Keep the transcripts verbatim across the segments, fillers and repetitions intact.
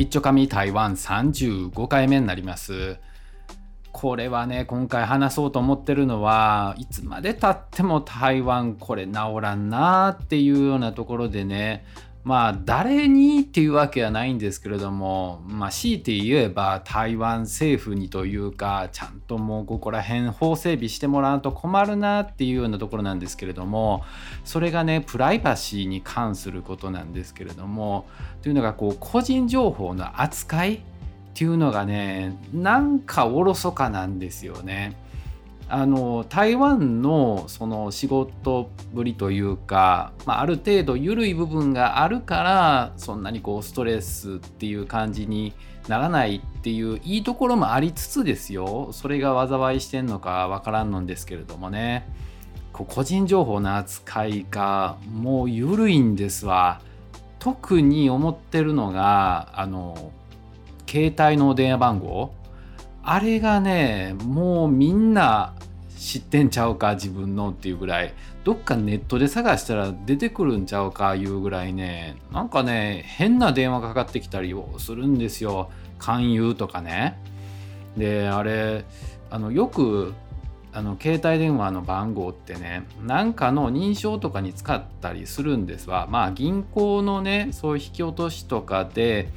いっちょかみ台湾さんじゅうごかいめになります。これはね、今回話そうと思ってるのは、いつまで経っても台湾これ治らんなっていうようなところでね、まあ誰にっていうわけはないんですけれども、まあ強いて言えば台湾政府にというか、ちゃんともうここら辺法整備してもらうと困るなっていうようなところなんですけれども、それがね、プライバシーに関することなんですけれども、というのがこう個人情報の扱いっていうのがね、なんかおろそかなんですよね。あの台湾のその仕事ぶりというか、まあ、ある程度緩い部分があるから、そんなにこうストレスっていう感じにならないっていういいところもありつつですよ、それが災いしてんのかわからんのんですけれどもね、こう個人情報の扱いがもう緩いんですわ。特に思ってるのが、あの携帯の電話番号、あれがね、もうみんな知ってんちゃうか自分のっていうぐらい、どっかネットで探したら出てくるんちゃうかいうぐらいね、なんかね、変な電話かかってきたりをするんですよ。勧誘とかね。で、あれ、あのよくあの携帯電話の番号ってね、なんかの認証とかに使ったりするんですわ。まあ銀行のね、そういう引き落としとかで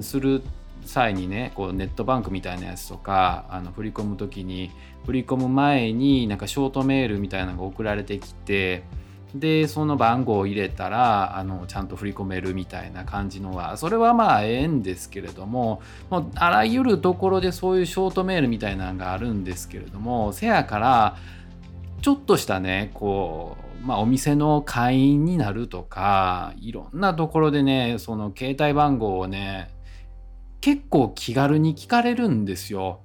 する際にね、こうネットバンクみたいなやつとか、あの振り込む時に、振り込む前になんかショートメールみたいなのが送られてきて、でその番号を入れたらあのちゃんと振り込めるみたいな感じのは、それはまあええんですけれども、もうあらゆるところでそういうショートメールみたいなのがあるんですけれども、せやからちょっとしたね、こうまあ、お店の会員になるとか、いろんなところでね、その携帯番号をね、結構気軽に聞かれるんですよ。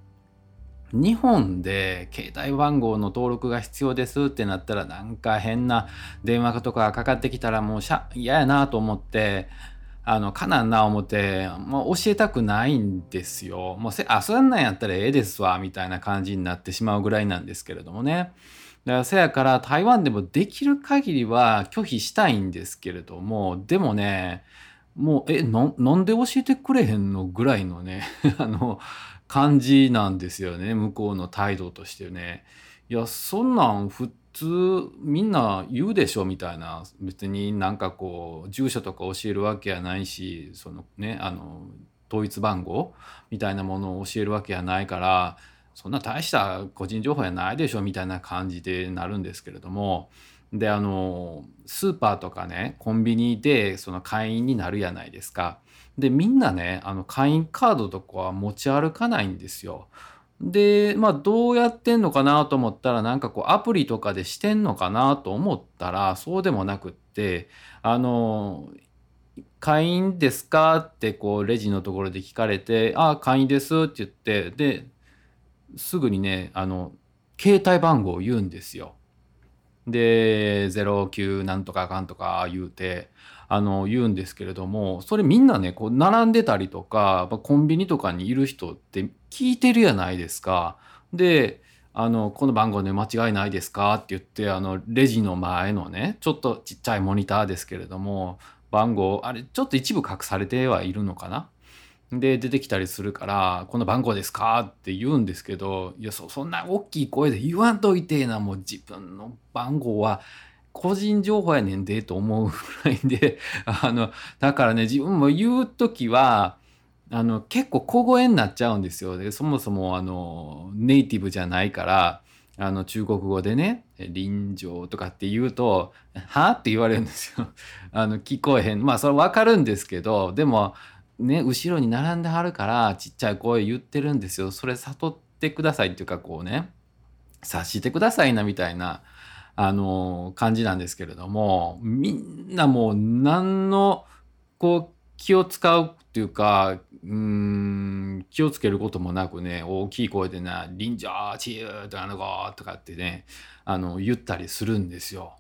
日本で携帯番号の登録が必要ですってなったら、なんか変な電話とかかかってきたらもう嫌やなと思って、あのかなんな思って、もう教えたくないんですよ。もうせあそんなんやったらええですわみたいな感じになってしまうぐらいなんですけれどもね。だからせやから台湾でもできる限りは拒否したいんですけれども、でもね、もうえ な, なんで教えてくれへんのぐらいのねあの感じなんですよね、向こうの態度としてね。いや、そんなん普通みんな言うでしょみたいな。別になんかこう住所とか教えるわけやないし、そのね、あの統一番号みたいなものを教えるわけやないから、そんな大した個人情報やないでしょみたいな感じでなるんですけれども、であのスーパーとかね、コンビニでその会員になるやないですか。でみんなね、あの会員カードとかは持ち歩かないんですよ。でまあどうやってんのかなと思ったら、なんかこうアプリとかでしてんのかなと思ったら、そうでもなくって、あの会員ですかってこうレジのところで聞かれて、あ会員ですって言って、ですぐにね、あの携帯番号を言うんですよ。でゼロきゅうなんとかあかんとか言うて、あの言うんですけれども、それみんなね、こう並んでたりとかコンビニとかにいる人って聞いてるやないですか。であのこの番号ね間違いないですかって言って、あのレジの前のね、ちょっとちっちゃいモニターですけれども、番号あれちょっと一部隠されてはいるのかな。で出てきたりするから、この番号ですかって言うんですけど、いや そ, そんな大きい声で言わんといてえな、もう自分の番号は個人情報やねんでと思うぐらいであのだからね、自分も言うときはあの結構小声になっちゃうんですよ。でそもそもあのネイティブじゃないから、あの中国語でね、臨場とかって言うとはって言われるんですよあの聞こえへん、まあそれ分かるんですけど、でもね、後ろに並んではるからちっちゃい声言ってるんですよ。それ悟ってくださいっていうか、こうね察してくださいなみたいな、あのー、感じなんですけれども、みんなもう何のこう気を使うっていうか、うーん気をつけることもなくね、大きい声でな、臨場チーとかのごとかってね、あの言ったりするんですよ。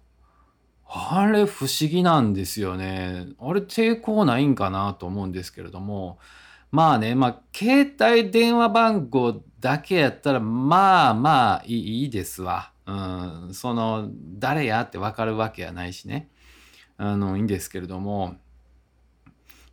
あれ不思議なんですよね。あれ抵抗ないんかなと思うんですけれども、まあね、まあ携帯電話番号だけやったらまあまあいいですわ。うん、その誰やって分かるわけやないしね、あのいいんですけれども、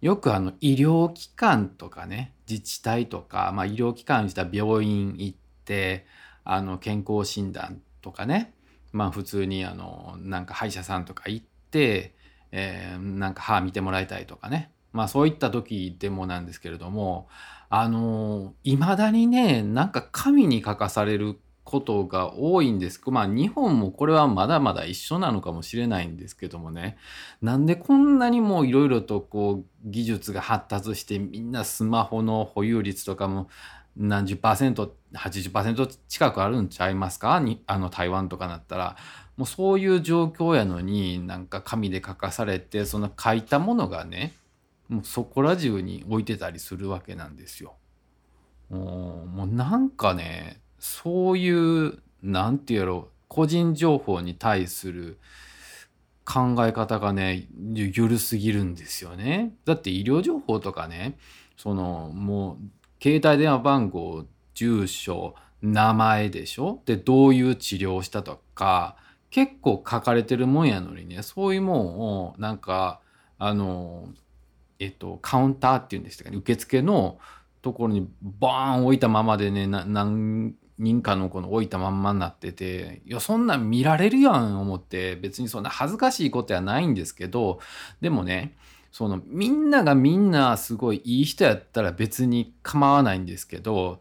よくあの医療機関とかね、自治体とか、まあ、医療機関にしたら病院行ってあの健康診断とかね、まあ、普通にあのなんか歯医者さんとか行って、えー、なんか歯見てもらいたいとかね、まあ、そういった時でもなんですけれども、あのいまだにねなんか紙に書かされることが多いんです。まあ日本もこれはまだまだ一緒なのかもしれないんですけどもね、なんでこんなにもういろいろとこう技術が発達して、みんなスマホの保有率とかも何十パーセント はちじゅっパーセント 近くあるんちゃいますか、にあの台湾とかなったらもうそういう状況やのに、なんか紙で書かされて、その書いたものがねもうそこら中に置いてたりするわけなんですよ。もうなんかねそういうなんていうやろ、個人情報に対する考え方がねゆるすぎるんですよね。だって医療情報とかね、そのもう携帯電話番号、住所、名前でしょ、でどういう治療をしたとか結構書かれてるもんやのにね、そういうもんをなんかあのえっとカウンターっていうんでしたかね、受付のところにバーン置いたままでね、な何人かのこの置いたまんまになってて、いやそんなん見られるやん思って、別にそんな恥ずかしいことはないんですけど、でもねそのみんながみんなすごいいい人やったら別に構わないんですけど、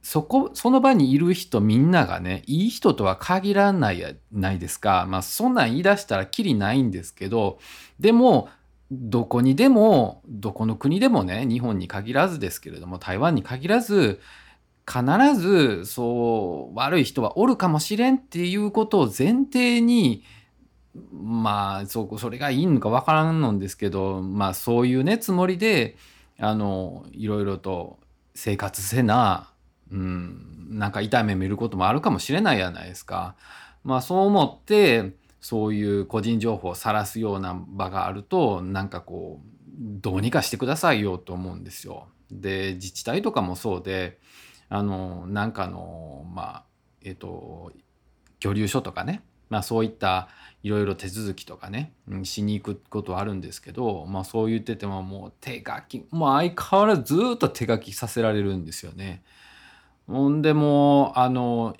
そこその場にいる人みんながねいい人とは限らないやないですか。まあそんなん言い出したらキリないんですけど、でもどこにでもどこの国でもね、日本に限らずですけれども台湾に限らず必ずそう悪い人はおるかもしれんっていうことを前提に、まあ そ, それがいいのか分からんのんですけど、まあそういうねつもりであのいろいろと生活せな、うん、なんか痛い目見ることもあるかもしれないじゃないですか。まあそう思ってそういう個人情報を晒すような場があると、なんかこうどうにかしてくださいよと思うんですよ。で自治体とかもそうで、あのなんかのまあえっと居留所とかね、まあそういったいろいろ手続きとかねしに行くことはあるんですけど、まあそう言っててももう手書き、もう相変わらずずっと手書きさせられるんですよね。ほんでもうあの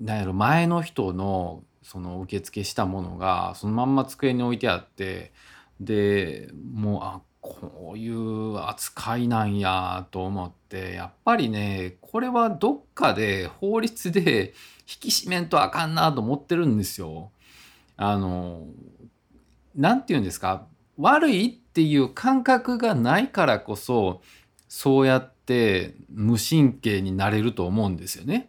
なんやろ、前の人のその受付したものがそのまんま机に置いてあって、でもうあこういう扱いなんやと思って、やっぱりねこれはどっかで法律で引き締めんとあかんなと思ってるんですよ。あのなんて言うんですか、悪いっていう感覚がないからこそそうやって無神経になれると思うんですよね。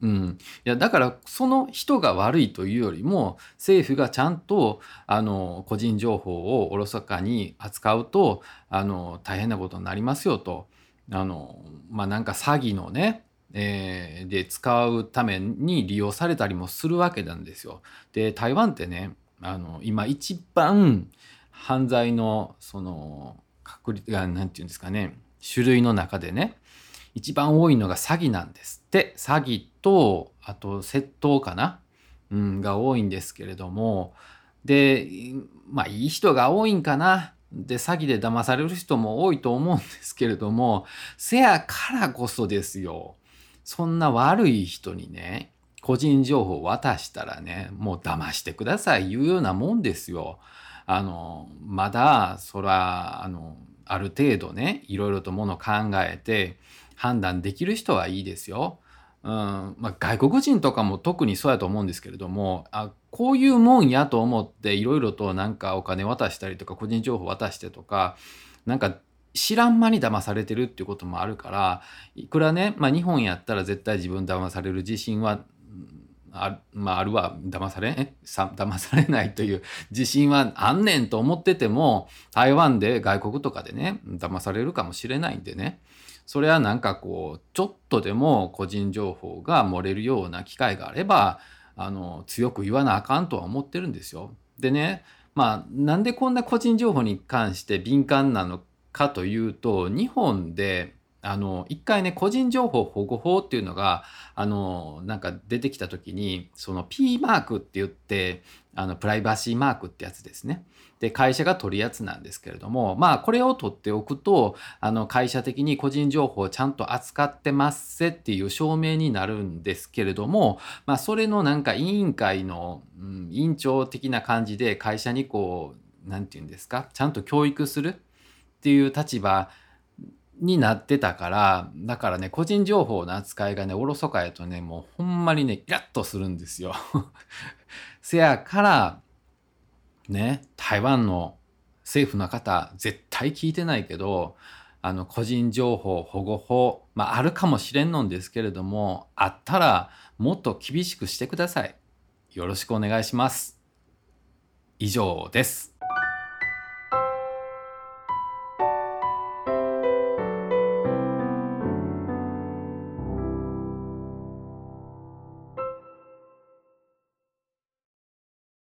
うん、いやだからその人が悪いというよりも政府がちゃんとあの個人情報をおろそかに扱うとあの大変なことになりますよと、あの、まあ、なんか詐欺のね、えー、で使うために利用されたりもするわけなんですよ。で台湾ってねあの今一番犯罪のその確率がなんていうんですかね、種類の中でね一番多いのが詐欺なんですって。詐欺とあと窃盗かな、うん、が多いんですけれども、でまあいい人が多いんかな、で詐欺で騙される人も多いと思うんですけれども、せやからこそですよ、そんな悪い人にね個人情報を渡したらねもう騙してください言うようなもんですよ。あのまだそらあのある程度ねいろいろともの考えて判断できる人はいいですよ。うんまあ、外国人とかも特にそうやと思うんですけれども、あこういうもんやと思っていろいろとなんかお金渡したりとか個人情報渡してとか、なんか知らん間に騙されてるっていうこともあるから、いくらね、まあ、日本やったら絶対自分騙される自信はあ、まあ、あるわ騙されさ騙されないという自信はあんねんと思ってても、台湾で外国とかでね騙されるかもしれないんでね、それはなんかこうちょっとでも個人情報が漏れるような機会があればあの強く言わなあかんとは思ってるんですよ。でね、まあなんでこんな個人情報に関して敏感なのかというと、日本であの一回ね個人情報保護法っていうのがあのなんか出てきた時にその P マークって言ってあのプライバシーマークってやつですね。で会社が取るやつなんですけれども、まあこれを取っておくとあの会社的に個人情報をちゃんと扱ってますせっていう証明になるんですけれども、まあそれのなんか委員会の、うん、委員長的な感じで会社にこうなんていうんですかちゃんと教育するっていう立場になってたからだからね個人情報の扱いがねおろそかやとねもうほんまにねイラッとするんですよせやからね台湾の政府の方絶対聞いてないけどあの個人情報保護法、まあ、あるかもしれんのんですけれどもあったらもっと厳しくしてください。よろしくお願いします。以上です。